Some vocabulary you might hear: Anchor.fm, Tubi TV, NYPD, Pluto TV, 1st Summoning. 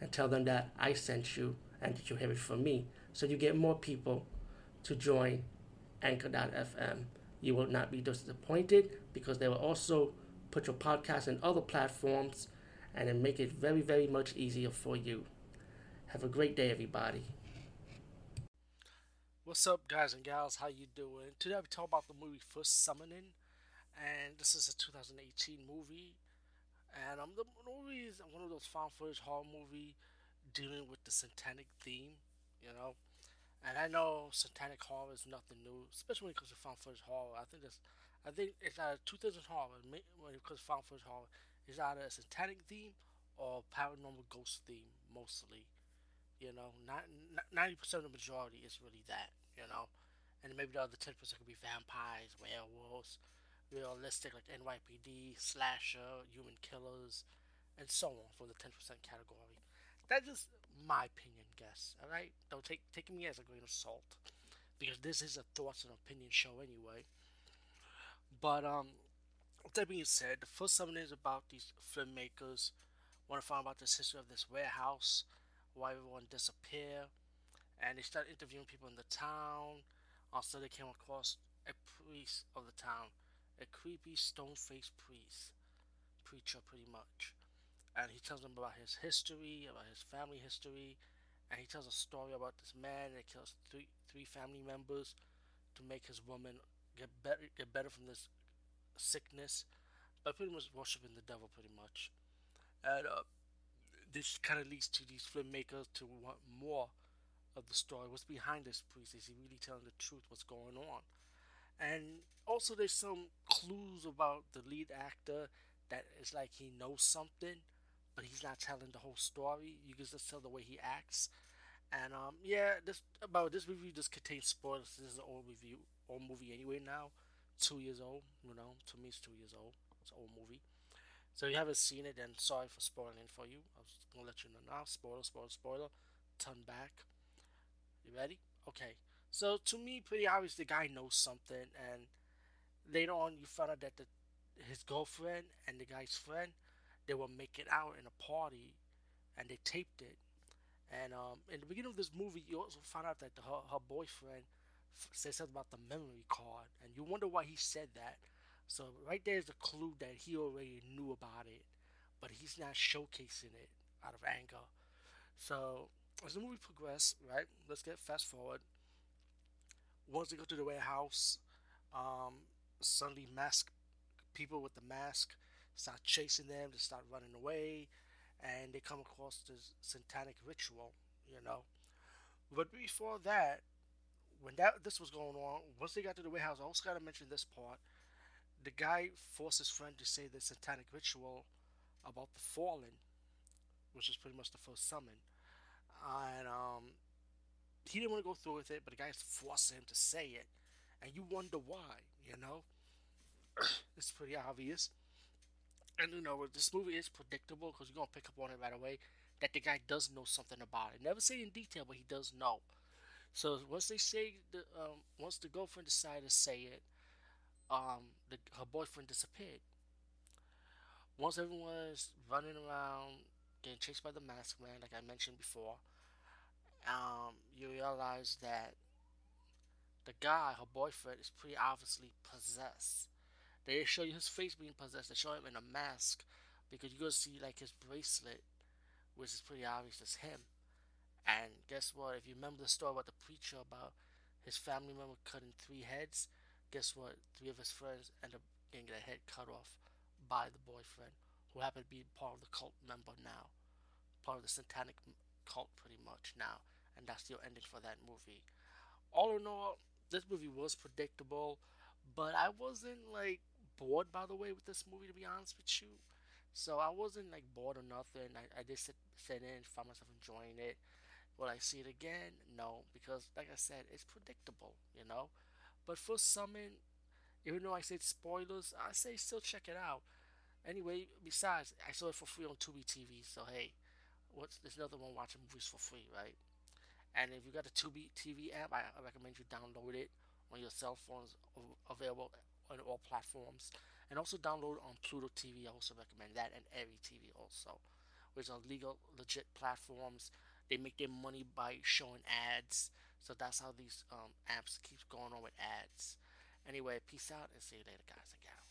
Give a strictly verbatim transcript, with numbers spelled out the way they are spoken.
and tell them that I sent you and that you hear it from me. So you get more people to join Anchor dot F M. You will not be disappointed because they will also put your podcast in other platforms and then make it very, very much easier for you. Have a great day, everybody. What's up, guys and gals? How you doing? Today we talk about the movie first Summoning. And this is a two thousand eighteen movie. And um, the movie is one of those found footage horror movie dealing with the satanic theme, you know. And I know satanic horror is nothing new, especially when it comes to found footage horror. I think that's, I think it's either two things in horror. When it comes to found footage horror, it's either a satanic theme or a paranormal ghost theme, mostly. You know, ninety percent of the majority is really that, you know. And maybe the other ten percent could be vampires, werewolves, realistic like N Y P D, slasher, human killers, and so on for the ten percent category. That's just my opinion, guess. All right, don't take take me as a grain of salt, because this is a thoughts and opinion show anyway. But um, that being said, the first something is about these filmmakers want to find out the history of this warehouse, why everyone disappeared, and they started interviewing people in the town. Also, they came across a priest of the town. A creepy stone-faced priest, preacher pretty much, and he tells them about his history, about his family history, and he tells a story about this man that kills three three family members to make his woman get better get better from this sickness, but pretty much worshiping the devil pretty much. And uh, this kind of leads to these filmmakers to want more of the story. What's behind this priest? Is he really telling the truth? What's going on? And also there's some clues about the lead actor that it's like he knows something, but he's not telling the whole story. You can just tell the way he acts. And um, yeah, this about this review just contains spoilers. This is an old review, old movie anyway now. Two years old, you know. To me, it's two years old. It's an old movie. So if you haven't seen it, then sorry for spoiling it for you. I was just going to let you know now. Spoiler, spoiler, spoiler. Turn back. You ready? Okay. So, to me, pretty obvious the guy knows something, and later on you found out that the, his girlfriend and the guy's friend, they were making out in a party, and they taped it. And um, in the beginning of this movie, you also found out that the, her, her boyfriend f- said something about the memory card, and you wonder why he said that. So, right there is a clue that he already knew about it, but he's not showcasing it out of anger. So, as the movie progressed, right, let's get fast forward. Once they go to the warehouse, um, suddenly mask people with the mask start chasing them. They start running away, and they come across this satanic ritual, you know. But before that, when that this was going on, once they got to the warehouse, I also got to mention this part. The guy forced his friend to say the satanic ritual about the fallen, which is pretty much the first summon. And, um... he didn't want to go through with it, but the guy's forcing him to say it, and you wonder why, you know. It's pretty obvious, and you know this movie is predictable because you're gonna pick up on it right away that the guy does know something about it. Never say in detail, but he does know. So once they say, the, um, once the girlfriend decided to say it, um, the, her boyfriend disappeared. Once everyone's running around, getting chased by the masked man, like I mentioned before. Um, you realize that the guy, her boyfriend, is pretty obviously possessed. They show you his face being possessed. They show him in a mask because you're going to see, like, his bracelet, which is pretty obvious it's him. And guess what? If you remember the story about the preacher, about his family member cutting three heads, guess what? Three of his friends end up getting their head cut off by the boyfriend, who happened to be part of the cult member now, part of the satanic cult pretty much now. And that's your ending for that movie. All in all, this movie was predictable, but I wasn't, like, bored, by the way, with this movie, to be honest with you. So I wasn't, like, bored or nothing. I, I just sit, sit in and found myself enjoying it. Will I see it again? No, because like I said, it's predictable, you know. But for Summoning, even though I said spoilers, I say still check it out. Anyway, besides, I saw it for free on Tubi T V, so hey, what's there's another one watching movies for free, right? And if you got the Tubi T V app, I recommend you download it on your cell phones, available on all platforms, and also download on Pluto T V. I also recommend that, and Every T V also, which are legal, legit platforms. They make their money by showing ads, so that's how these um, apps keep going on with ads. Anyway, peace out and see you later, guys and gals.